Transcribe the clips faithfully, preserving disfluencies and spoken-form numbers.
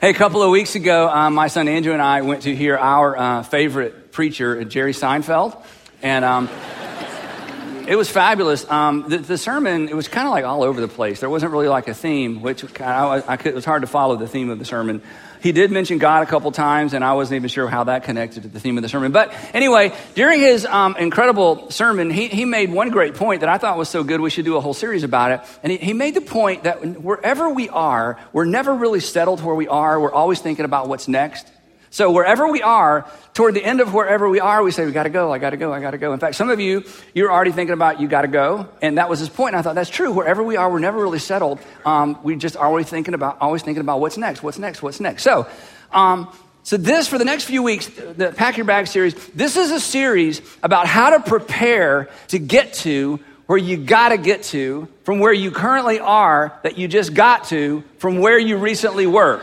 Hey, a couple of weeks ago, um, my son Andrew and I went to hear our uh, favorite preacher, Jerry Seinfeld, and um, it was fabulous. Um, the, the sermon, it was kind of like all over the place. There wasn't really like a theme, which I, I could, it was hard to follow the theme of the sermon. He did mention God a couple times, and I wasn't even sure how that connected to the theme of the sermon. But anyway, during his um, incredible sermon, he, he made one great point that I thought was so good we should do a whole series about it. And he, he made the point that wherever we are, we're never really settled where we are. We're always thinking about what's next. So wherever we are, toward the end of wherever we are, we say, we got to go, I got to go, I got to go. In fact, some of you, you're already thinking about you got to go. And that was his point. And I thought, that's true. Wherever we are, we're never really settled. Um, we're just always thinking about always thinking about what's next, what's next, what's next. So um, so this, for the next few weeks, the Pack Your Bag series, this is a series about how to prepare to get to where you got to get to from where you currently are that you just got to from where you recently were.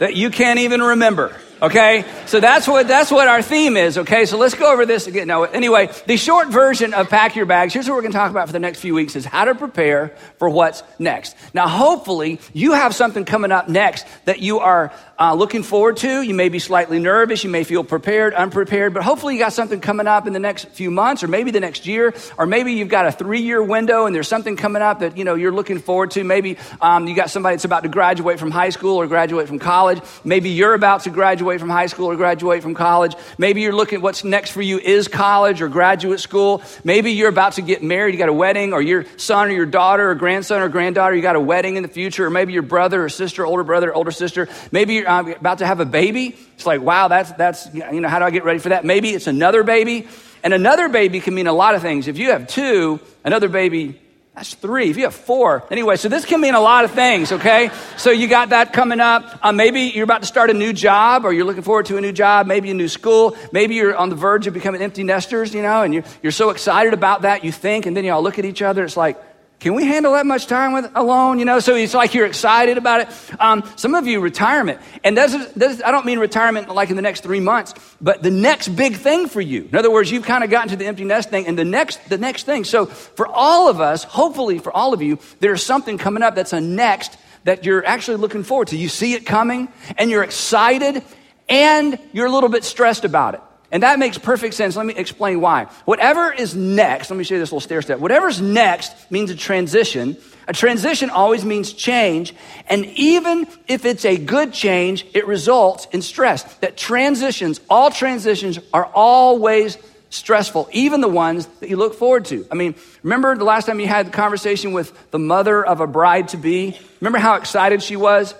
That you can't even remember, okay? So that's what that's what our theme is, okay? So let's go over this again. No, anyway, the short version of Pack Your Bags, here's what we're going to talk about for the next few weeks is how to prepare for what's next. Now, hopefully, you have something coming up next that you are uh, looking forward to. You may be slightly nervous. You may feel prepared, unprepared, but hopefully you got something coming up in the next few months or maybe the next year, or maybe you've got a three-year window and there's something coming up that, you know, you're looking forward to. Maybe um, you got somebody that's about to graduate from high school or graduate from college. Maybe you're about to graduate from high school or graduate from college. Maybe you're looking, what's next for you is college or graduate school. Maybe you're about to get married. You got a wedding, or your son or your daughter or grandson or granddaughter, you got a wedding in the future, or maybe your brother or sister, older brother, older sister. Maybe you're uh, about to have a baby. It's like, wow, that's, that's, you know, how do I get ready for that? Maybe it's another baby. And another baby can mean a lot of things. If you have two, another baby, that's three. If you have four. Anyway, so this can mean a lot of things, okay? So you got that coming up. Uh, maybe you're about to start a new job, or you're looking forward to a new job, maybe a new school. Maybe you're on the verge of becoming empty nesters, you know, and you're, you're so excited about that, you think, and then you all look at each other. It's like, can we handle that much time with alone? You know, so it's like you're excited about it. Um, some of you, retirement. And that's, that's, I don't mean retirement like in the next three months, but the next big thing for you. In other words, you've kind of gotten to the empty nest thing and the next the next thing. So for all of us, hopefully for all of you, there's something coming up that's a next that you're actually looking forward to. You see it coming and you're excited and you're a little bit stressed about it. And that makes perfect sense. Let me explain why. Whatever is next, let me show you this little stair step. Whatever's next means a transition. A transition always means change. And even if it's a good change, it results in stress. That transitions, all transitions are always stressful, even the ones that you look forward to. I mean, remember the last time you had the conversation with the mother of a bride-to-be? Remember how excited she was?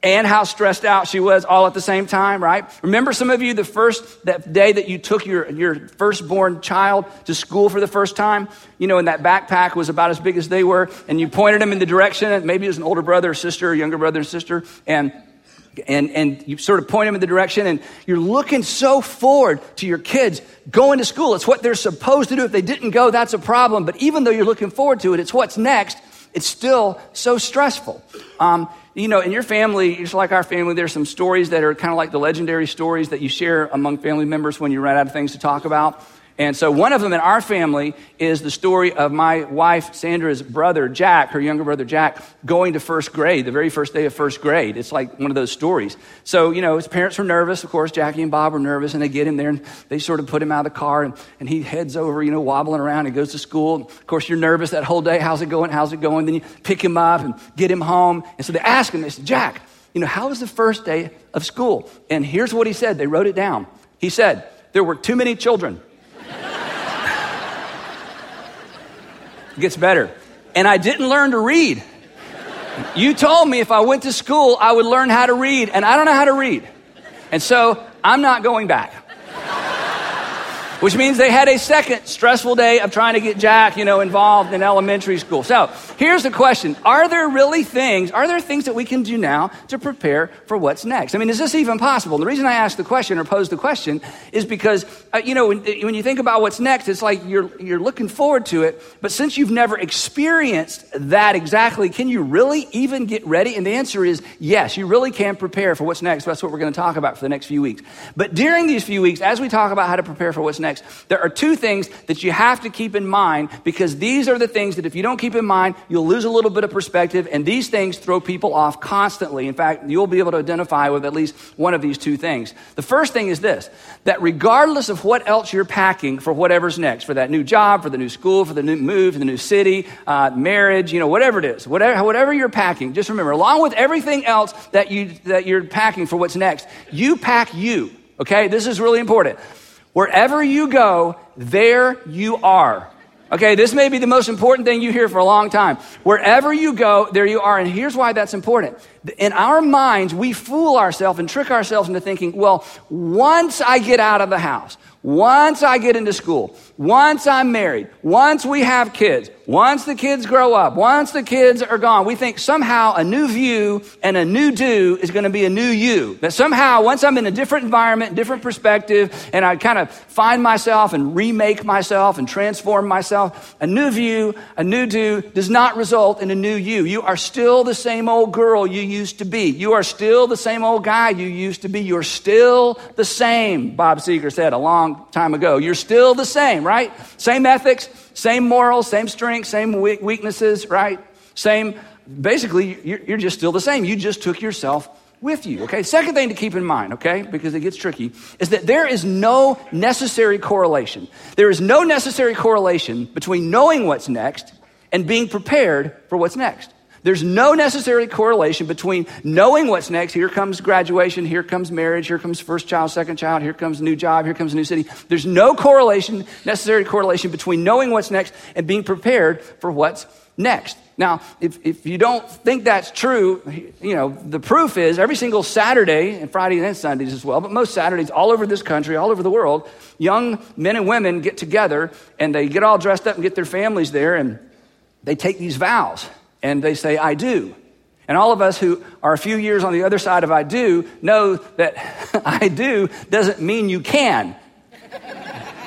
And how stressed out she was all at the same time, right? Remember some of you, the first that day that you took your, your firstborn child to school for the first time, you know, and that backpack was about as big as they were, and you pointed them in the direction, and maybe it was an older brother or sister, or younger brother or sister, and and and you sort of point them in the direction, and you're looking so forward to your kids going to school. It's what they're supposed to do. If they didn't go, that's a problem. But even though you're looking forward to it, it's what's next. It's still so stressful. Um, You know, in your family, just like our family, there's some stories that are kind of like the legendary stories that you share among family members when you run out of things to talk about. And so one of them in our family is the story of my wife, Sandra's brother, Jack, her younger brother, Jack, going to first grade, the very first day of first grade. It's like one of those stories. So, you know, his parents were nervous. Of course, Jackie and Bob were nervous, and they get him there, and they sort of put him out of the car, and, and he heads over, you know, wobbling around. He goes to school. And of course, you're nervous that whole day. How's it going? How's it going? Then you pick him up and get him home. And so they ask him, they said, Jack, you know, how was the first day of school? And here's what he said. They wrote it down. He said, there were too many children. Gets better. And I didn't learn to read. You told me if I went to school, I would learn how to read, and I don't know how to read. And so I'm not going back. Which means they had a second stressful day of trying to get Jack, you know, involved in elementary school. So here's the question. Are there really things, are there things that we can do now to prepare for what's next? I mean, is this even possible? And the reason I asked the question or posed the question is because, uh, you know, when, when you think about what's next, it's like you're you're looking forward to it. But since you've never experienced that exactly, can you really even get ready? And the answer is yes, you really can prepare for what's next. That's what we're going to talk about for the next few weeks. But during these few weeks, as we talk about how to prepare for what's next, next. There are two things that you have to keep in mind, because these are the things that if you don't keep in mind, you'll lose a little bit of perspective, and these things throw people off constantly. In fact, you'll be able to identify with at least one of these two things. The first thing is this, that regardless of what else you're packing for whatever's next, for that new job, for the new school, for the new move, for the new city, uh, marriage, you know, whatever it is, whatever, whatever you're packing, just remember, along with everything else that, you, that you're packing for what's next, you pack you. Okay, this is really important. Wherever you go, there you are. Okay, this may be the most important thing you hear for a long time. Wherever you go, there you are. And here's why that's important. In our minds, we fool ourselves and trick ourselves into thinking, well, once I get out of the house, once I get into school, once I'm married, once we have kids, once the kids grow up, once the kids are gone, we think somehow a new view and a new do is going to be a new you. That somehow once I'm in a different environment, different perspective, and I kind of find myself and remake myself and transform myself, a new view, a new do does not result in a new you. You are still the same old girl you used to be. You are still the same old guy you used to be. You're still the same, Bob Seger said a long time ago. You're still the same, right? Same ethics, same morals, same strengths, same weaknesses, right? Same, basically, you're just still the same. You just took yourself with you, okay? Second thing to keep in mind, okay, because it gets tricky, is that there is no necessary correlation. There is no necessary correlation between knowing what's next and being prepared for what's next. There's no necessary correlation between knowing what's next. Here comes graduation. Here comes marriage. Here comes first child, second child. Here comes new job. Here comes new city. There's no correlation, necessary correlation between knowing what's next and being prepared for what's next. Now, if, if you don't think that's true, you know, the proof is every single Saturday, and Fridays and Sundays as well, but most Saturdays all over this country, all over the world, young men and women get together and they get all dressed up and get their families there and they take these vows. And they say, I do. And all of us who are a few years on the other side of I do know that I do doesn't mean you can.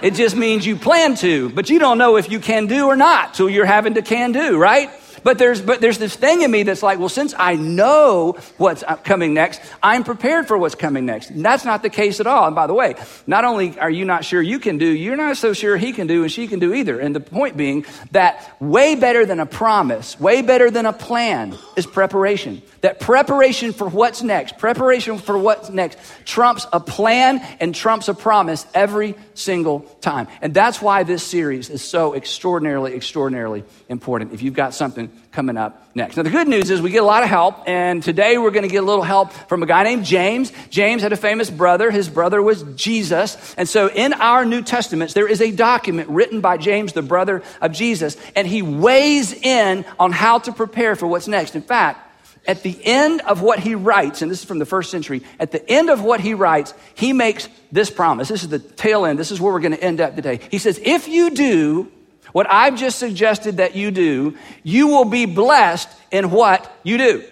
It just means you plan to, but you don't know if you can do or not till you're having to can do, right? But there's but there's this thing in me that's like, well, since I know what's coming next, I'm prepared for what's coming next. And that's not the case at all. And by the way, not only are you not sure you can do, you're not so sure he can do and she can do either. And the point being that way better than a promise, way better than a plan is preparation. That preparation for what's next, preparation for what's next trumps a plan and trumps a promise every single time. And that's why this series is so extraordinarily, extraordinarily important. If you've got something coming up next. Now, the good news is we get a lot of help, and today we're going to get a little help from a guy named James. James had a famous brother. His brother was Jesus. And so in our New Testaments, there is a document written by James, the brother of Jesus, and he weighs in on how to prepare for what's next. In fact, at the end of what he writes, and this is from the first century, at the end of what he writes, he makes this promise. This is the tail end. This is where we're going to end up today. He says, if you do what I've just suggested that you do, you will be blessed in what you do.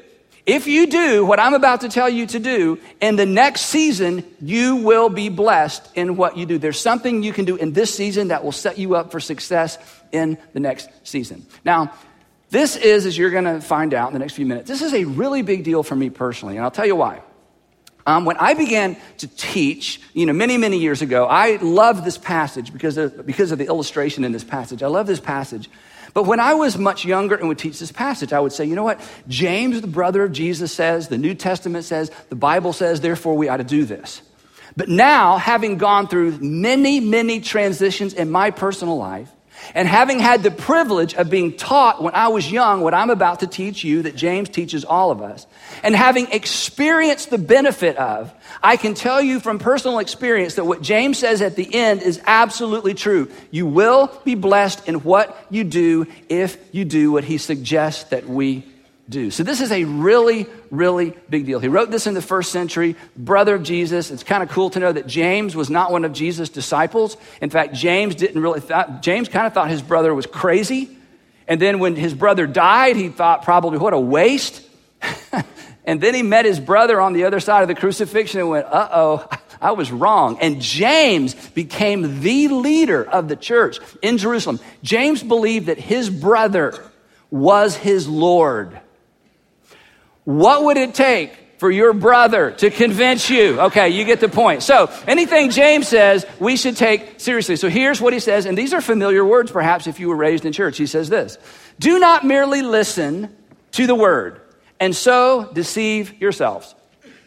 If you do what I'm about to tell you to do, in the next season, you will be blessed in what you do. There's something you can do in this season that will set you up for success in the next season. Now, this is, as you're going to find out in the next few minutes, this is a really big deal for me personally, and I'll tell you why. Um, when I began to teach, you know, many, many years ago, I loved this passage because of, because of the illustration in this passage. I love this passage. But when I was much younger and would teach this passage, I would say, you know what? James, the brother of Jesus, says, the New Testament says, the Bible says, therefore we ought to do this. But now, having gone through many, many transitions in my personal life, and having had the privilege of being taught when I was young what I'm about to teach you that James teaches all of us, and having experienced the benefit of, I can tell you from personal experience that what James says at the end is absolutely true. You will be blessed in what you do if you do what he suggests that we do. So this is a really, really big deal. He wrote this in the first century, brother of Jesus. It's kind of cool to know that James was not one of Jesus' disciples. In fact, James didn't really thought, James kind of thought his brother was crazy. And then when his brother died, he thought probably, what a waste. And then he met his brother on the other side of the crucifixion and went, uh-oh, I was wrong. And James became the leader of the church in Jerusalem. James believed that his brother was his Lord. What would it take for your brother to convince you. Okay, you get the point. So anything James says, we should take seriously. So here's what he says, and these are familiar words perhaps if you were raised in church. He says this: do not merely listen to the word and so deceive yourselves.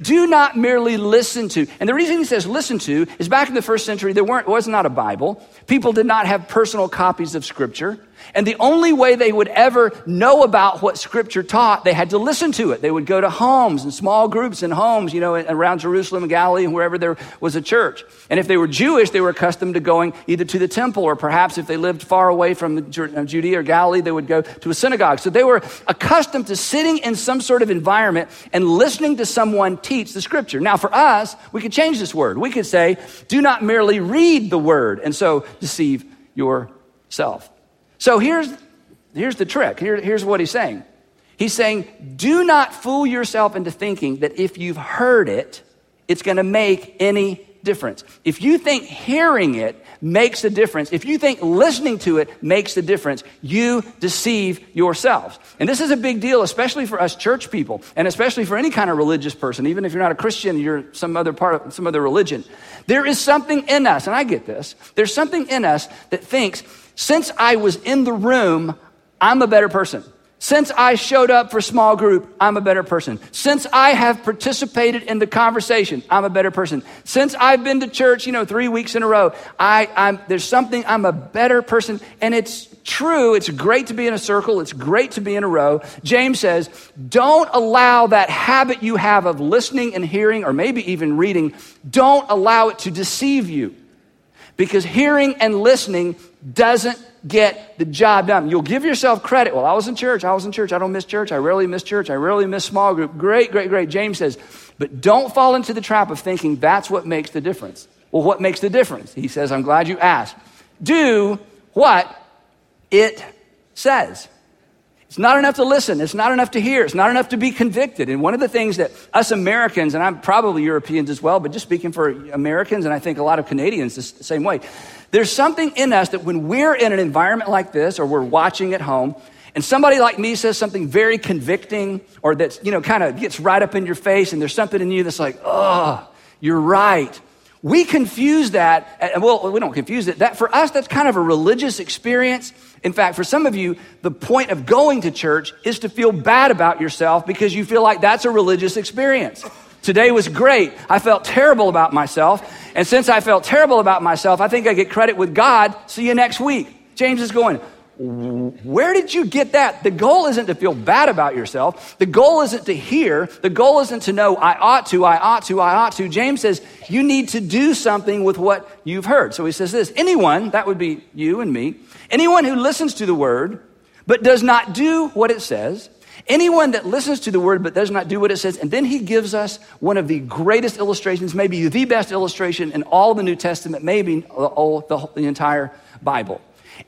Do not merely listen to. And the reason he says listen to is back in the first century, there weren't, was not a Bible. People did not have personal copies of Scripture. And the only way they would ever know about what Scripture taught, they had to listen to it. They would go to homes and small groups and homes, you know, around Jerusalem, Galilee, and wherever there was a church. And if they were Jewish, they were accustomed to going either to the temple, or perhaps if they lived far away from Judea or Galilee, they would go to a synagogue. So they were accustomed to sitting in some sort of environment and listening to someone teach the Scripture. Now for us, we could change this word. We could say, do not merely read the word and so deceive yourself. So here's, here's the trick. Here, here's what he's saying. He's saying, do not fool yourself into thinking that if you've heard it, it's going to make any difference. If you think hearing it makes a difference, if you think listening to it makes a difference, you deceive yourselves. And this is a big deal, especially for us church people, and especially for any kind of religious person. Even if you're not a Christian, you're some other part of some other religion. There is something in us, and I get this, there's something in us that thinks, since I was in the room, I'm a better person. Since I showed up for small group, I'm a better person. Since I have participated in the conversation, I'm a better person. Since I've been to church, you know, three weeks in a row, I, I'm, there's something, I'm a better person. And it's true. It's great to be in a circle. It's great to be in a row. James says, don't allow that habit you have of listening and hearing, or maybe even reading, don't allow it to deceive you. Because hearing and listening doesn't get the job done. You'll give yourself credit. Well, I was in church. I was in church. I don't miss church. I rarely miss church. I rarely miss small group. Great, great, great. James says, but don't fall into the trap of thinking that's what makes the difference. Well, what makes the difference? He says, I'm glad you asked. Do what it says. It's not enough to listen. It's not enough to hear. It's not enough to be convicted. And one of the things that us Americans, and I'm probably Europeans as well, but just speaking for Americans, and I think a lot of Canadians the same way, there's something in us that when we're in an environment like this, or we're watching at home, and somebody like me says something very convicting, or that's, you know, kind of gets right up in your face, and there's something in you that's like, oh, you're right. We confuse that, well, we don't confuse it. That for us, that's kind of a religious experience. In fact, for some of you, the point of going to church is to feel bad about yourself because you feel like that's a religious experience. Today was great. I felt terrible about myself. And since I felt terrible about myself, I think I get credit with God. See you next week. James is going, where did you get that? The goal isn't to feel bad about yourself. The goal isn't to hear. The goal isn't to know, I ought to, I ought to, I ought to. James says, you need to do something with what you've heard. So he says this, anyone, that would be you and me, anyone who listens to the word but does not do what it says, anyone that listens to the word but does not do what it says, and then he gives us one of the greatest illustrations, maybe the best illustration in all the New Testament, maybe the, whole, the, whole, the entire Bible.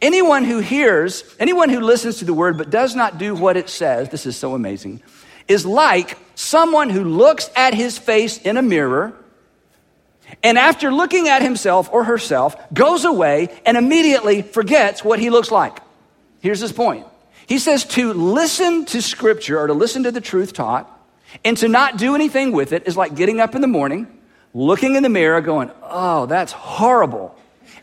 Anyone who hears, anyone who listens to the word but does not do what it says, this is so amazing, is like someone who looks at his face in a mirror and after looking at himself or herself goes away and immediately forgets what he looks like. Here's his point. He says to listen to Scripture, or to listen to the truth taught, and to not do anything with it is like getting up in the morning, looking in the mirror going, oh, that's horrible,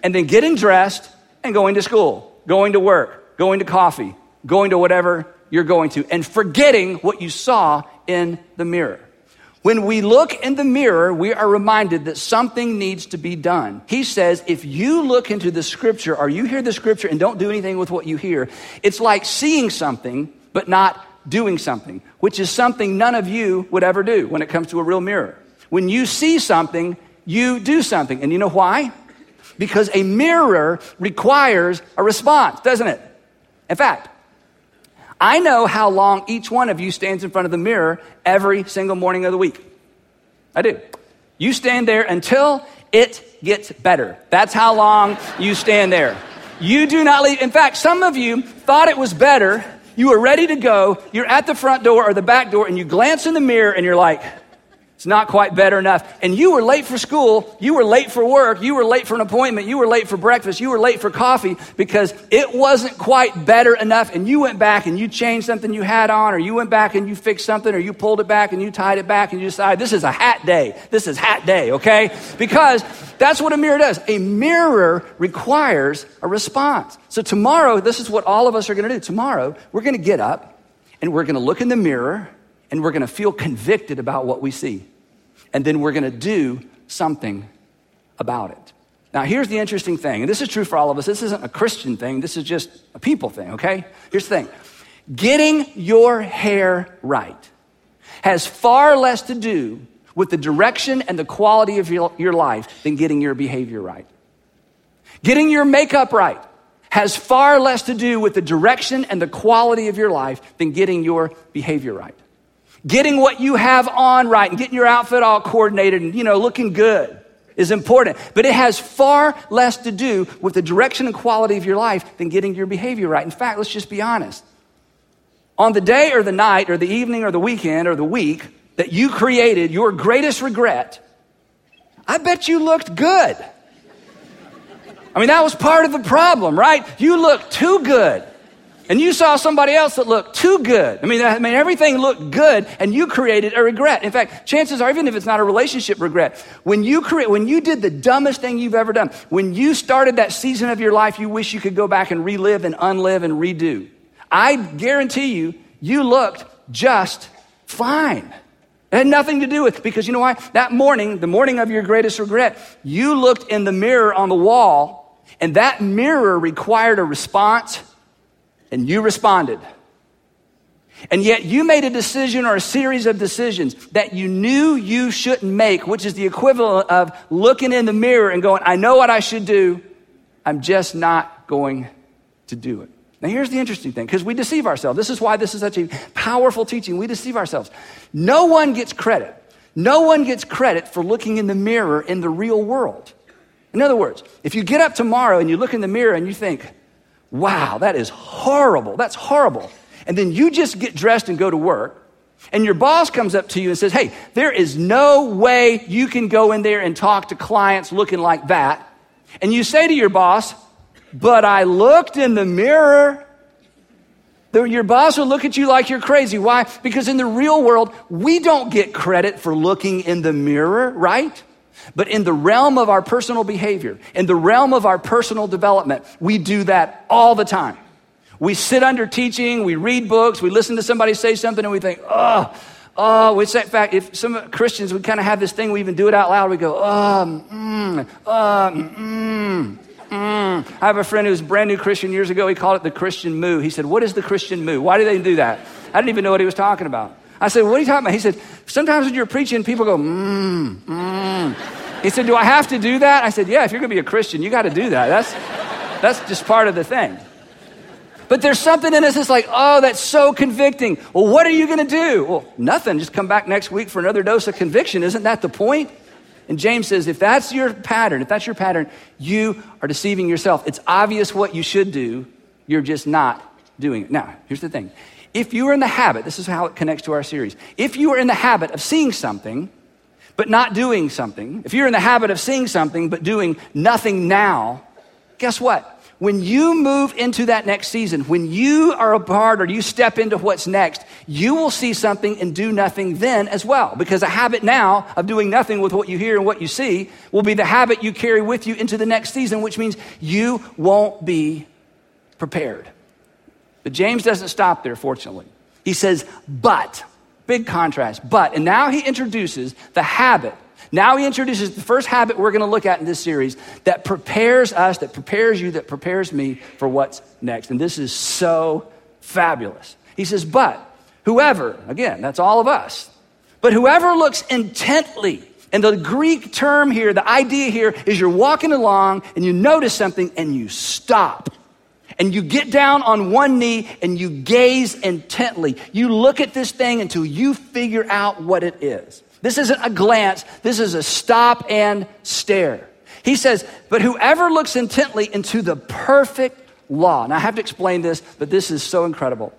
and then getting dressed and going to school, going to work, going to coffee, going to whatever you're going to, and forgetting what you saw in the mirror. When we look in the mirror, we are reminded that something needs to be done. He says, if you look into the Scripture, or you hear the Scripture and don't do anything with what you hear, it's like seeing something but not doing something, which is something none of you would ever do when it comes to a real mirror. When you see something, you do something. And you know why? Because a mirror requires a response, doesn't it? In fact, I know how long each one of you stands in front of the mirror every single morning of the week. I do. You stand there until it gets better. That's how long you stand there. You do not leave. In fact, some of you thought it was better. You were ready to go. You're at the front door or the back door, and you glance in the mirror, and you're like, It's not quite better enough. And you were late for school. You were late for work. You were late for an appointment. You were late for breakfast. You were late for coffee because it wasn't quite better enough. And you went back and you changed something you had on, or you went back and you fixed something, or you pulled it back and you tied it back, and you decided this is a hat day. This is hat day, okay? Because that's what a mirror does. A mirror requires a response. So tomorrow, this is what all of us are going to do. Tomorrow, we're going to get up and we're going to look in the mirror and we're going to feel convicted about what we see. And then we're going to do something about it. Now, here's the interesting thing, and this is true for all of us. This isn't a Christian thing. This is just a people thing, okay? Here's the thing. Getting your hair right has far less to do with the direction and the quality of your, your life than getting your behavior right. Getting your makeup right has far less to do with the direction and the quality of your life than getting your behavior right. Getting what you have on right and getting your outfit all coordinated and, you know, looking good is important. But it has far less to do with the direction and quality of your life than getting your behavior right. In fact, let's just be honest. On the day or the night or the evening or the weekend or the week that you created your greatest regret, I bet you looked good. I mean, that was part of the problem, right? You looked too good. And you saw somebody else that looked too good. I mean, I mean, everything looked good, and you created a regret. In fact, chances are, even if it's not a relationship regret, when you create, when you did the dumbest thing you've ever done, when you started that season of your life you wish you could go back and relive and unlive and redo, I guarantee you, you looked just fine. It had nothing to do with, because you know why? That morning, the morning of your greatest regret, you looked in the mirror on the wall, and that mirror required a response. And you responded. And yet you made a decision or a series of decisions that you knew you shouldn't make, which is the equivalent of looking in the mirror and going, I know what I should do. I'm just not going to do it. Now, here's the interesting thing, because we deceive ourselves. This is why this is such a powerful teaching. We deceive ourselves. No one gets credit. No one gets credit for looking in the mirror in the real world. In other words, if you get up tomorrow and you look in the mirror and you think, wow, that is horrible. That's horrible. And then you just get dressed and go to work, and your boss comes up to you and says, hey, there is no way you can go in there and talk to clients looking like that. And you say to your boss, but I looked in the mirror. Your boss will look at you like you're crazy. Why? Because in the real world, we don't get credit for looking in the mirror, right? But in the realm of our personal behavior, in the realm of our personal development, we do that all the time. We sit under teaching, we read books, we listen to somebody say something, and we think, oh, oh. We say, in fact, if some Christians, we kind of have this thing, we even do it out loud, we go, um, mm, um, mm, mm. I have a friend who was a brand new Christian years ago. He called it the Christian moo. He said, what is the Christian moo? Why do they do that? I didn't even know what he was talking about. I said, what are you talking about? He said, sometimes when you're preaching, people go, mmm, mmm. He said, do I have to do that? I said, yeah, if you're gonna be a Christian, you gotta do that. That's that's just part of the thing. But there's something in us that's like, oh, that's so convicting. Well, what are you gonna do? Well, nothing, just come back next week for another dose of conviction. Isn't that the point? And James says, if that's your pattern, if that's your pattern, you are deceiving yourself. It's obvious what you should do, you're just not doing it. Now, here's the thing. If you are in the habit, this is how it connects to our series. If you are in the habit of seeing something, but not doing something, if you're in the habit of seeing something, but doing nothing now, guess what? When you move into that next season, when you are a part or you step into what's next, you will see something and do nothing then as well. Because a habit now of doing nothing with what you hear and what you see will be the habit you carry with you into the next season, which means you won't be prepared. But James doesn't stop there, fortunately. He says, but, big contrast, but. And now he introduces the habit. Now he introduces the first habit we're going to look at in this series that prepares us, that prepares you, that prepares me for what's next. And this is so fabulous. He says, but whoever, again, that's all of us, but whoever looks intently, and the Greek term here, the idea here is you're walking along and you notice something and you stop. And you get down on one knee and you gaze intently. You look at this thing until you figure out what it is. This isn't a glance. This is a stop and stare. He says, but whoever looks intently into the perfect law. Now, I have to explain this, but this is so incredible.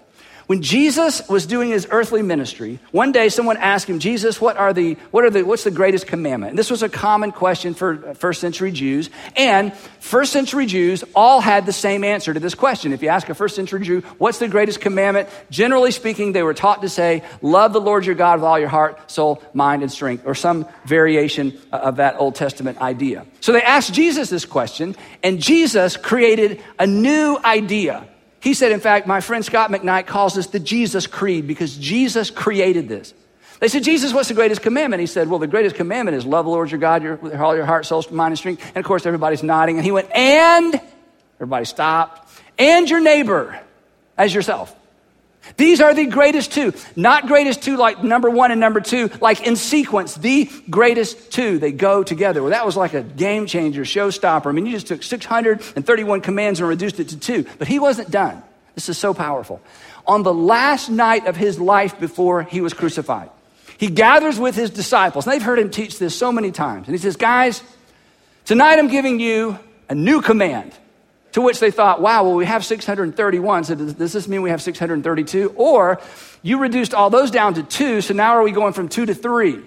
When Jesus was doing his earthly ministry, one day someone asked him, Jesus, what are the, what are the, what's the greatest commandment? And this was a common question for first century Jews. And first century Jews all had the same answer to this question. If you ask a first century Jew, what's the greatest commandment? Generally speaking, they were taught to say, love the Lord your God with all your heart, soul, mind, and strength, or some variation of that Old Testament idea. So they asked Jesus this question, and Jesus created a new idea. He said, in fact, my friend Scott McKnight calls this the Jesus Creed because Jesus created this. They said, Jesus, what's the greatest commandment? He said, well, the greatest commandment is love the Lord your God your, with all your heart, soul, mind, and strength. And of course, everybody's nodding. And he went, and everybody stopped. And your neighbor as yourself. These are the greatest two. Not greatest two like number one and number two, like in sequence, the greatest two. They go together. Well, that was like a game changer, showstopper. I mean, you just took six hundred thirty-one commands and reduced it to two. But he wasn't done. This is so powerful. On the last night of his life before he was crucified, he gathers with his disciples. And they've heard him teach this so many times. And he says, guys, tonight I'm giving you a new command. To which they thought, wow, well, we have six hundred thirty-one, so does, does this mean we have six hundred thirty-two? Or you reduced all those down to two, so now are we going from two to three?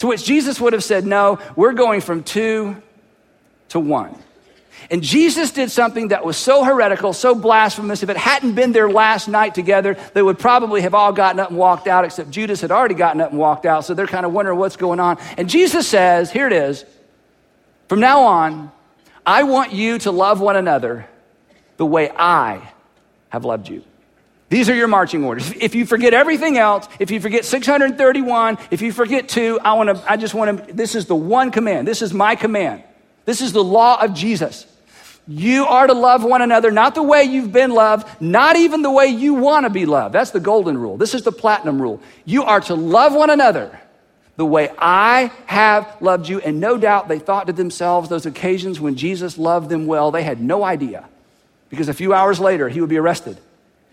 To which Jesus would have said, no, we're going from two to one. And Jesus did something that was so heretical, so blasphemous, if it hadn't been their last night together, they would probably have all gotten up and walked out, except Judas had already gotten up and walked out, so they're kind of wondering what's going on. And Jesus says, here it is, from now on, I want you to love one another the way I have loved you. These are your marching orders. If you forget everything else, if you forget six hundred thirty-one, if you forget two, I want to, I just want to, this is the one command. This is my command. This is the law of Jesus. You are to love one another, not the way you've been loved, not even the way you want to be loved. That's the golden rule. This is the platinum rule. You are to love one another the way I have loved you. And no doubt they thought to themselves, those occasions when Jesus loved them well, they had no idea. Because a few hours later, he would be arrested.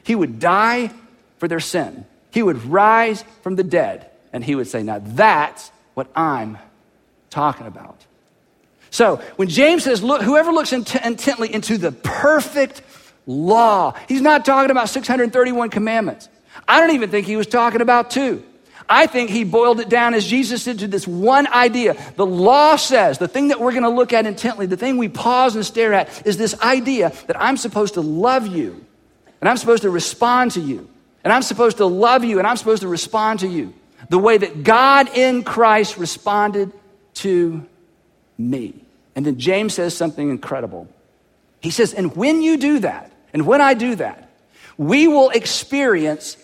He would die for their sin. He would rise from the dead. And he would say, now that's what I'm talking about. So when James says, look, whoever looks int- intently into the perfect law, he's not talking about six hundred thirty-one commandments. I don't even think he was talking about two. I think he boiled it down, as Jesus did, to this one idea. The law says, the thing that we're going to look at intently, the thing we pause and stare at, is this idea that I'm supposed to love you, and I'm supposed to respond to you, and I'm supposed to love you, and I'm supposed to respond to you the way that God in Christ responded to me. And then James says something incredible. He says, and when you do that, and when I do that, we will experience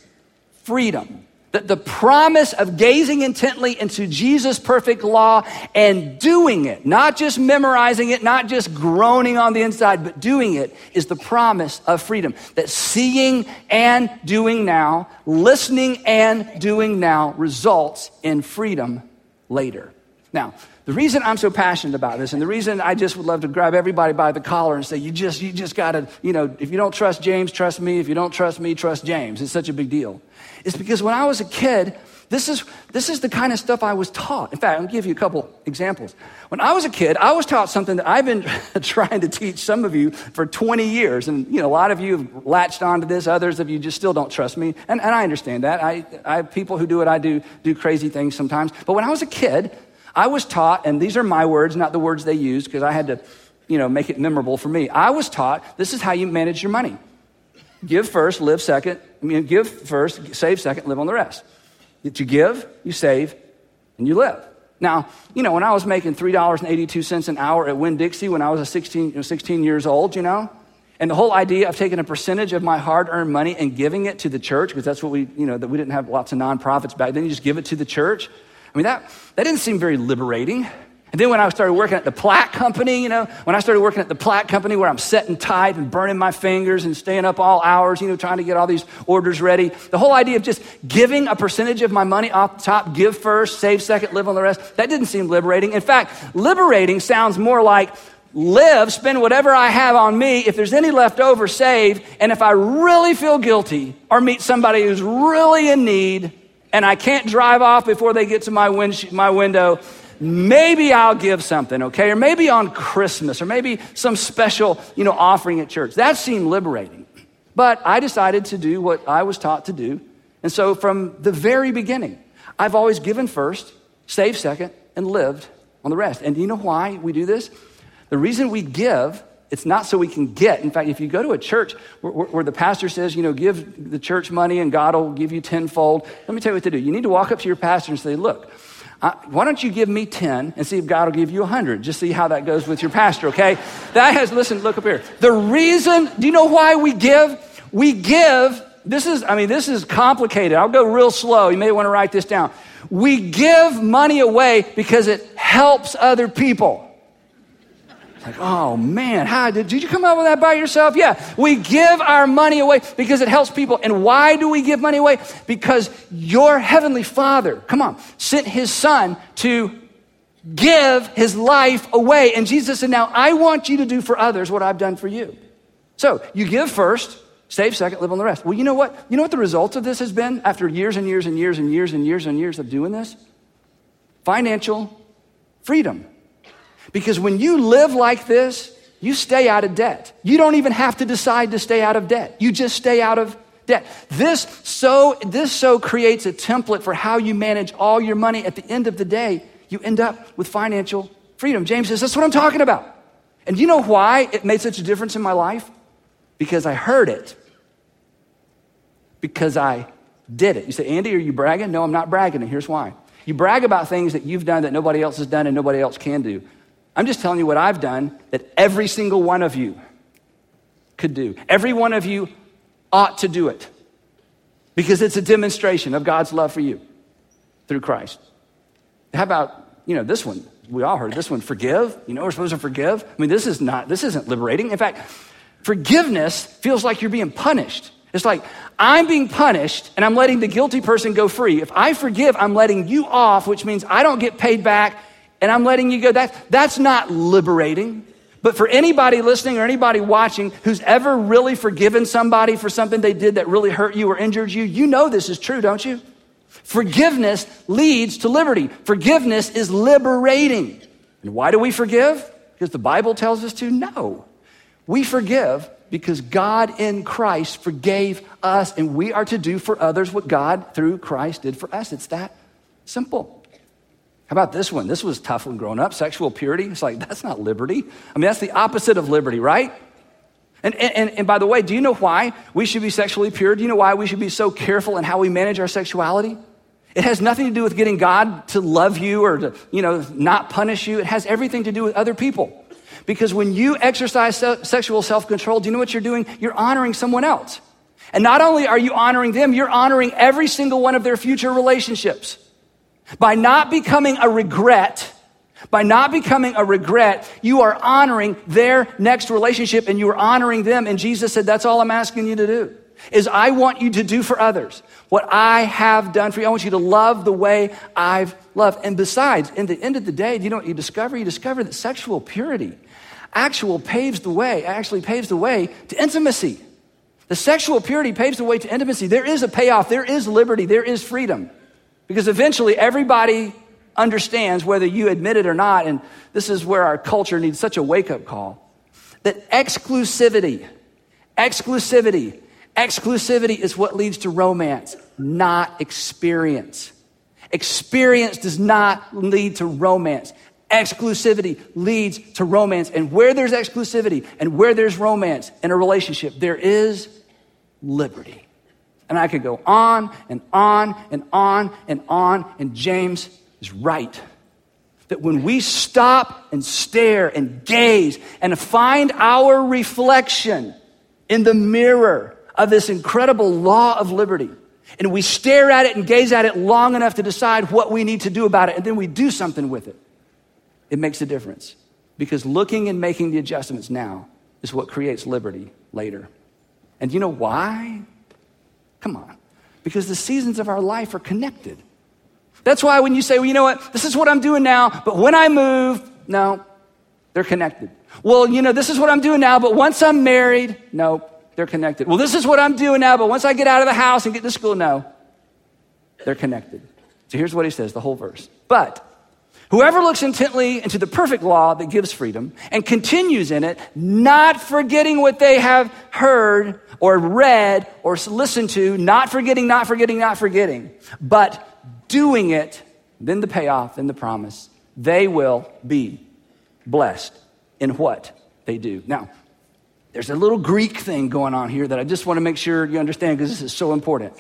freedom. That the promise of gazing intently into Jesus' perfect law and doing it, not just memorizing it, not just groaning on the inside, but doing it, is the promise of freedom. That seeing and doing now, listening and doing now, results in freedom later. Now, the reason I'm so passionate about this, and the reason I just would love to grab everybody by the collar and say, you just, you just gotta, you know, if you don't trust James, trust me. If you don't trust me, trust James. It's such a big deal. It's because when I was a kid, this is, this is the kind of stuff I was taught. In fact, I'll give you a couple examples. When I was a kid, I was taught something that I've been trying to teach some of you for twenty years. And, you know, a lot of you have latched onto this. Others of you just still don't trust me. And, and I understand that. I, I have people who do what I do, do crazy things sometimes. But when I was a kid, I was taught, and these are my words, not the words they used, because I had to, you know, make it memorable for me. I was taught this is how you manage your money. Give first, live second. I mean, give first, save second, live on the rest. That you give, you save, and you live. Now, you know, when I was making three dollars and eighty-two cents an hour at Winn-Dixie when I was a sixteen, you know, sixteen years old, you know, and the whole idea of taking a percentage of my hard-earned money and giving it to the church, because that's what we, you know, that we didn't have lots of nonprofits back then. You just give it to the church. I mean, that, that didn't seem very liberating. And then when I started working at the plaque company, you know, when I started working at the plaque company where I'm setting type and burning my fingers and staying up all hours, you know, trying to get all these orders ready, the whole idea of just giving a percentage of my money off the top, give first, save second, live on the rest, that didn't seem liberating. In fact, liberating sounds more like live, spend whatever I have on me. If there's any left over, save. And if I really feel guilty or meet somebody who's really in need, and I can't drive off before they get to my wind, my window, maybe I'll give something, okay? Or maybe on Christmas, or maybe some special, you know, offering at church. That seemed liberating. But I decided to do what I was taught to do. And so from the very beginning, I've always given first, saved second, and lived on the rest. And you know why we do this? The reason we give, it's not so we can get. In fact, if you go to a church where, where the pastor says, you know, give the church money and God will give you tenfold. Let me tell you what to do. You need to walk up to your pastor and say, look, I, why don't you give me ten and see if God will give you a hundred? Just see how that goes with your pastor, okay? That has, listen, look up here. The reason, do you know why we give? We give, this is, I mean, this is complicated. I'll go real slow. You may want to write this down. We give money away because it helps other people. Like, oh man, how did, did you come up with that by yourself? Yeah, we give our money away because it helps people. And why do we give money away? Because your heavenly Father, come on, sent his son to give his life away. And Jesus said, now I want you to do for others what I've done for you. So you give first, save second, live on the rest. Well, you know what? You know what the result of this has been after years and years and years and years and years and years of doing this? Financial freedom. Because when you live like this, you stay out of debt. You don't even have to decide to stay out of debt. You just stay out of debt. This so, this so creates a template for how you manage all your money. At the end of the day, you end up with financial freedom. James says, that's what I'm talking about. And you know why it made such a difference in my life? Because I heard it. Because I did it. You say, Andy, are you bragging? No, I'm not bragging, and here's why. You brag about things that you've done that nobody else has done and nobody else can do. I'm just telling you what I've done that every single one of you could do. Every one of you ought to do it because it's a demonstration of God's love for you through Christ. How about, you know, this one? We all heard this one, forgive. You know, we're supposed to forgive. I mean, this is not, this isn't liberating. In fact, forgiveness feels like you're being punished. It's like, I'm being punished and I'm letting the guilty person go free. If I forgive, I'm letting you off, which means I don't get paid back. And I'm letting you go. That, that's not liberating. But for anybody listening or anybody watching who's ever really forgiven somebody for something they did that really hurt you or injured you, you know this is true, don't you? Forgiveness leads to liberty. Forgiveness is liberating. And why do we forgive? Because the Bible tells us to? No. We forgive because God in Christ forgave us, and we are to do for others what God through Christ did for us. It's that simple. How about this one? This was tough when growing up, sexual purity. It's like, that's not liberty. I mean, that's the opposite of liberty, right? And, and, and by the way, do you know why we should be sexually pure? Do you know why we should be so careful in how we manage our sexuality? It has nothing to do with getting God to love you or to, you know, not punish you. It has everything to do with other people. Because when you exercise se- sexual self-control, do you know what you're doing? You're honoring someone else. And not only are you honoring them, you're honoring every single one of their future relationships. By not becoming a regret, by not becoming a regret, you are honoring their next relationship and you are honoring them. And Jesus said, that's all I'm asking you to do, is I want you to do for others what I have done for you. I want you to love the way I've loved. And besides, in the end of the day, you know what you discover? You discover that sexual purity actually paves the way, actually paves the way to intimacy. The sexual purity paves the way to intimacy. There is a payoff. There is liberty. There is freedom. Because eventually everybody understands, whether you admit it or not, and this is where our culture needs such a wake-up call, that exclusivity, exclusivity, exclusivity is what leads to romance, not experience. Experience does not lead to romance. Exclusivity leads to romance. And where there's exclusivity and where there's romance in a relationship, there is liberty. And I could go on and on and on and on. And James is right. That when we stop and stare and gaze and find our reflection in the mirror of this incredible law of liberty, and we stare at it and gaze at it long enough to decide what we need to do about it, and then we do something with it, it makes a difference. Because looking and making the adjustments now is what creates liberty later. And you know why? Come on, because the seasons of our life are connected. That's why when you say, well, you know what, this is what I'm doing now, but when I move, no, they're connected. Well, you know, this is what I'm doing now, but once I'm married, no, they're connected. Well, this is what I'm doing now, but once I get out of the house and get to school, no, they're connected. So here's what he says, the whole verse. But Whoever looks intently into the perfect law that gives freedom and continues in it, not forgetting what they have heard or read or listened to, not forgetting, not forgetting, not forgetting, but doing it, then the payoff, then the promise, they will be blessed in what they do. Now, there's a little Greek thing going on here that I just want to make sure you understand because this is so important.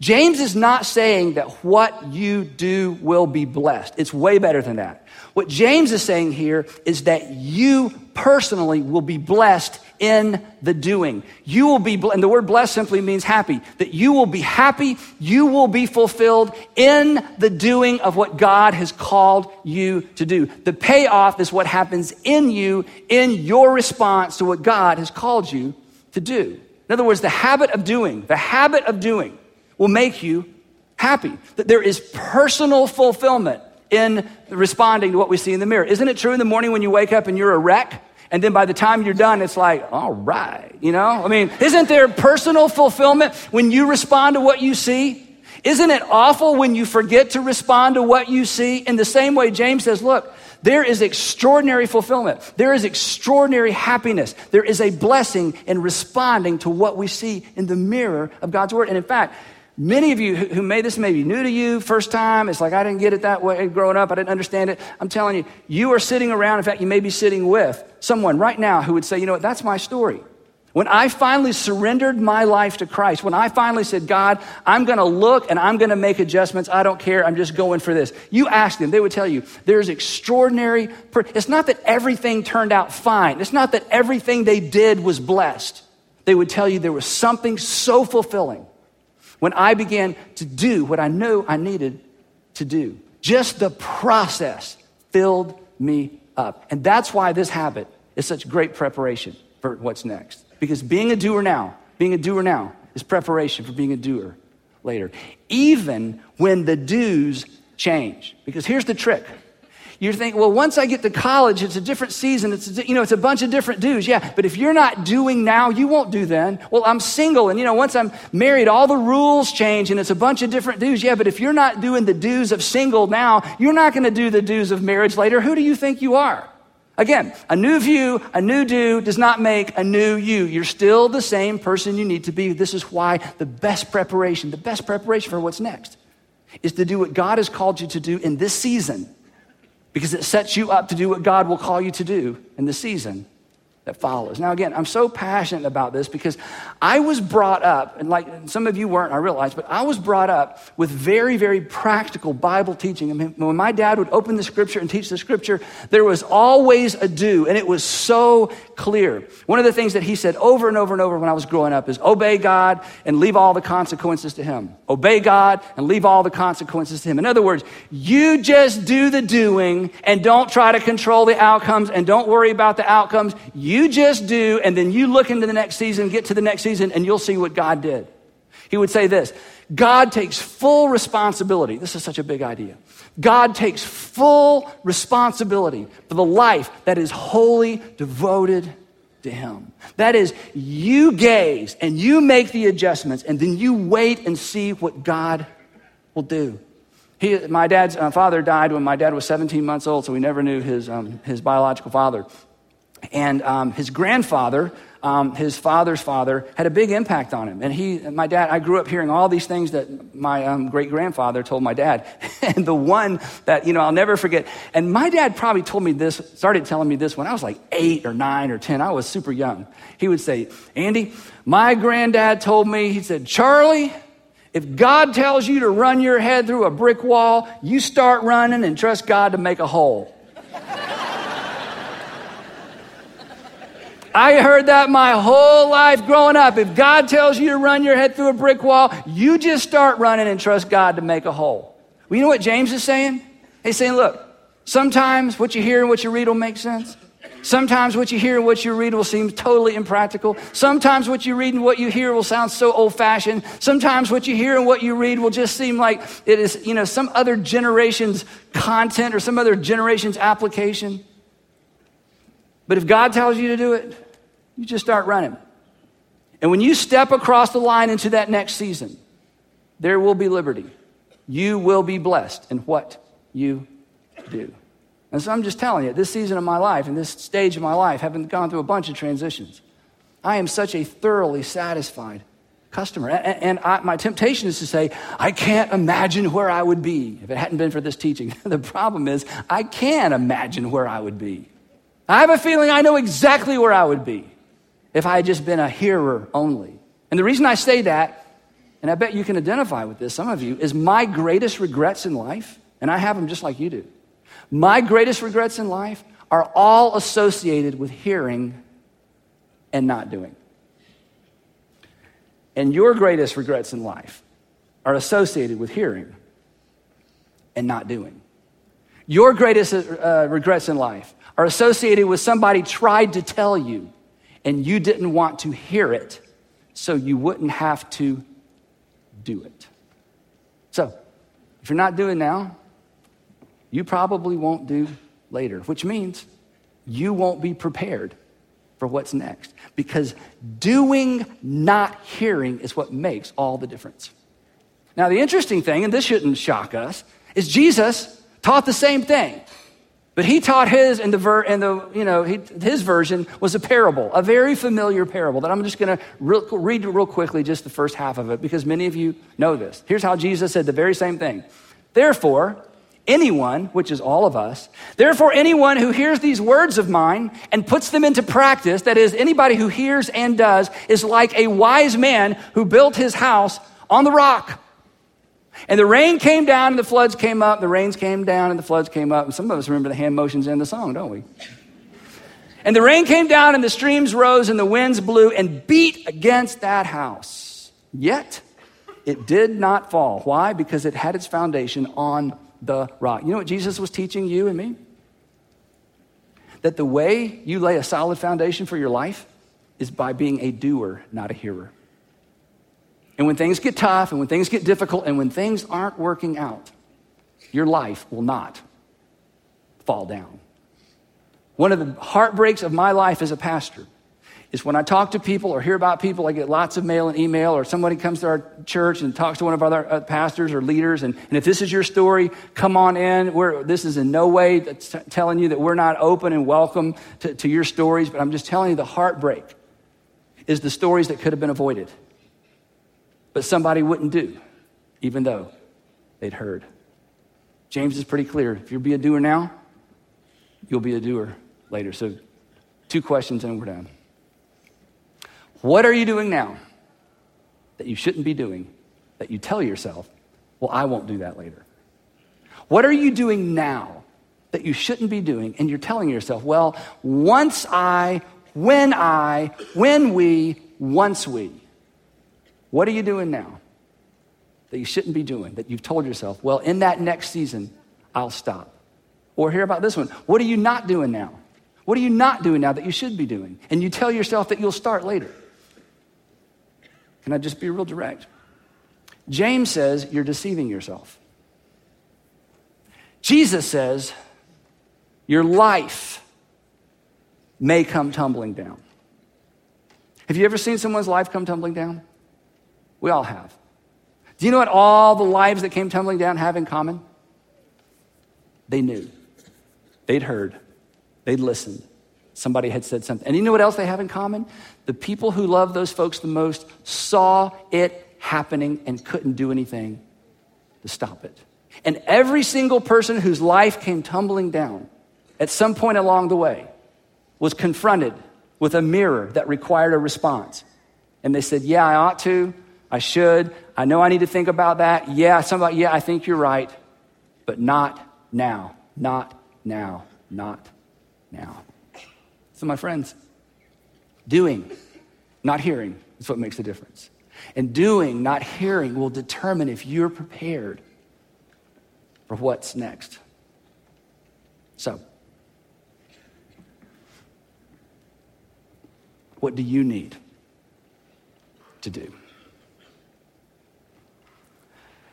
James is not saying that what you do will be blessed. It's way better than that. What James is saying here is that you personally will be blessed in the doing. You will be, and the word blessed simply means happy, that you will be happy, you will be fulfilled in the doing of what God has called you to do. The payoff is what happens in you, in your response to what God has called you to do. In other words, the habit of doing, the habit of doing, will make you happy. That there is personal fulfillment in responding to what we see in the mirror. Isn't it true in the morning when you wake up and you're a wreck, and then by the time you're done, it's like, all right, you know? I mean, isn't there personal fulfillment when you respond to what you see? Isn't it awful when you forget to respond to what you see? In the same way, James says, look, there is extraordinary fulfillment. There is extraordinary happiness. There is a blessing in responding to what we see in the mirror of God's word. And in fact, many of you who may, this may be new to you, first time, it's like, I didn't get it that way growing up, I didn't understand it. I'm telling you, you are sitting around, in fact, you may be sitting with someone right now who would say, you know what, that's my story. When I finally surrendered my life to Christ, when I finally said, God, I'm gonna look and I'm gonna make adjustments, I don't care, I'm just going for this. You ask them, they would tell you, there's extraordinary, per- it's not that everything turned out fine. It's not that everything they did was blessed. They would tell you there was something so fulfilling when I began to do what I knew I needed to do. Just the process filled me up. And that's why this habit is such great preparation for what's next. Because being a doer now, being a doer now is preparation for being a doer later. Even when the do's change. Because here's the trick. You think, well, once I get to college, it's a different season. It's, a, you know, it's a bunch of different dues. Yeah, but if you're not doing now, you won't do then. Well, I'm single, and you know, once I'm married, all the rules change, and it's a bunch of different dues. Yeah, but if you're not doing the dues of single now, you're not going to do the dues of marriage later. Who do you think you are? Again, a new view, a new do does not make a new you. You're still the same person you need to be. This is why the best preparation, the best preparation for what's next, is to do what God has called you to do in this season. Because it sets you up to do what God will call you to do in the season that follows. Now, again, I'm so passionate about this because I was brought up, and like some of you weren't, I realize, but I was brought up with very, very practical Bible teaching. I mean, when my dad would open the scripture and teach the scripture, there was always a do, and it was so clear. One of the things that he said over and over and over when I was growing up is obey God and leave all the consequences to him. Obey God and leave all the consequences to him. In other words, you just do the doing and don't try to control the outcomes and don't worry about the outcomes. You You just do, and then you look into the next season, get to the next season, and you'll see what God did. He would say this, God takes full responsibility. This is such a big idea. God takes full responsibility for the life that is wholly devoted to him. That is, you gaze, and you make the adjustments, and then you wait and see what God will do. He, my dad's uh, father died when my dad was seventeen months old, so we never knew his, um, his biological father. And um, his grandfather, um, his father's father, had a big impact on him. And he, and my dad, I grew up hearing all these things that my um, great-grandfather told my dad. And the one that, you know, I'll never forget. And my dad probably told me this, started telling me this when I was like eight or nine or ten. I was super young. He would say, Andy, my granddad told me, he said, Charlie, if God tells you to run your head through a brick wall, you start running and trust God to make a hole. I heard that my whole life growing up. If God tells you to run your head through a brick wall, you just start running and trust God to make a hole. Well, you know what James is saying? He's saying, look, sometimes what you hear and what you read will make sense. Sometimes what you hear and what you read will seem totally impractical. Sometimes what you read and what you hear will sound so old-fashioned. Sometimes what you hear and what you read will just seem like it is, you know, some other generation's content or some other generation's application. But if God tells you to do it, you just start running. And when you step across the line into that next season, there will be liberty. You will be blessed in what you do. And so I'm just telling you, this season of my life and this stage of my life, having gone through a bunch of transitions, I am such a thoroughly satisfied customer. And, and I, my temptation is to say, I can't imagine where I would be if it hadn't been for this teaching. The problem is, I can imagine where I would be. I have a feeling I know exactly where I would be if I had just been a hearer only. And the reason I say that, and I bet you can identify with this, some of you, is my greatest regrets in life, and I have them just like you do. My greatest regrets in life are all associated with hearing and not doing. And your greatest regrets in life are associated with hearing and not doing. Your greatest uh, regrets in life are associated with somebody tried to tell you and you didn't want to hear it, so you wouldn't have to do it. So if you're not doing now, you probably won't do later, which means you won't be prepared for what's next, because doing, not hearing, is what makes all the difference. Now, the interesting thing, and this shouldn't shock us, is Jesus taught the same thing, but he taught his, and the ver, and the you know he, his version was a parable, a very familiar parable that I'm just going to re- read real quickly, just the first half of it, because many of you know this. Here's how Jesus said the very same thing. Therefore, anyone, which is all of us, therefore anyone who hears these words of mine and puts them into practice, that is, anybody who hears and does, is like a wise man who built his house on the rock. And the rain came down and the floods came up, and the rains came down and the floods came up. And some of us remember the hand motions in the song, don't we? And the rain came down and the streams rose and the winds blew and beat against that house. Yet it did not fall. Why? Because it had its foundation on the rock. You know what Jesus was teaching you and me? That the way you lay a solid foundation for your life is by being a doer, not a hearer. And when things get tough, and when things get difficult, and when things aren't working out, your life will not fall down. One of the heartbreaks of my life as a pastor is when I talk to people or hear about people, I get lots of mail and email, or somebody comes to our church and talks to one of our pastors or leaders, and, and if this is your story, come on in. We're, this is in no way t- telling you that we're not open and welcome to, to your stories, but I'm just telling you the heartbreak is the stories that could have been avoided, but somebody wouldn't do, even though they'd heard. James is pretty clear. If you'll be a doer now, you'll be a doer later. So two questions and we're done. What are you doing now that you shouldn't be doing, that you tell yourself, well, I won't do that later? What are you doing now that you shouldn't be doing, and you're telling yourself, well, once I, when I, when we, once we. What are you doing now that you shouldn't be doing, that you've told yourself, well, in that next season, I'll stop? Or hear about this one. What are you not doing now? What are you not doing now that you should be doing? And you tell yourself that you'll start later. Can I just be real direct? James says you're deceiving yourself. Jesus says your life may come tumbling down. Have you ever seen someone's life come tumbling down? We all have. Do you know what all the lives that came tumbling down have in common? They knew. They'd heard. They'd listened. Somebody had said something. And you know what else they have in common? The people who love those folks the most saw it happening and couldn't do anything to stop it. And every single person whose life came tumbling down at some point along the way was confronted with a mirror that required a response. And they said, yeah, I ought to. I should. I know I need to think about that. Yeah, somebody, yeah, I think you're right. But not now. Not now. Not now. So my friends, doing, not hearing, is what makes the difference. And doing, not hearing, will determine if you're prepared for what's next. So, what do you need to do?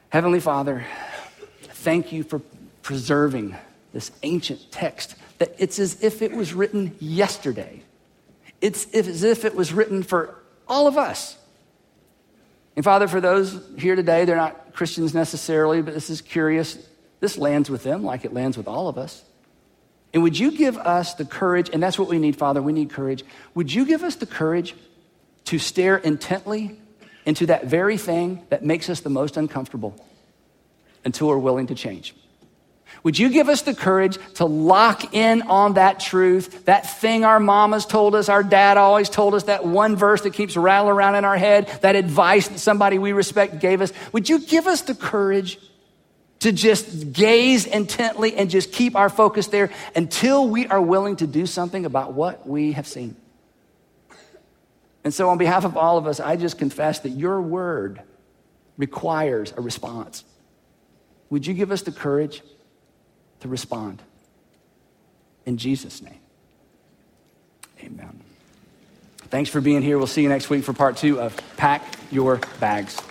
Heavenly Father, thank you for preserving this ancient text, that it's as if it was written yesterday. It's as if it was written for all of us. And Father, for those here today, they're not Christians necessarily, but this is curious. This lands with them like it lands with all of us. And would you give us the courage, and that's what we need, Father, we need courage. Would you give us the courage to stare intently into that very thing that makes us the most uncomfortable until we're willing to change? Would you give us the courage to lock in on that truth, that thing our mamas told us, our dad always told us, that one verse that keeps rattling around in our head, that advice that somebody we respect gave us? Would you give us the courage to just gaze intently and just keep our focus there until we are willing to do something about what we have seen? And so on behalf of all of us, I just confess that your word requires a response. Would you give us the courage to respond? In Jesus' name, amen. Thanks for being here. We'll see you next week for part two of Pack Your Bags.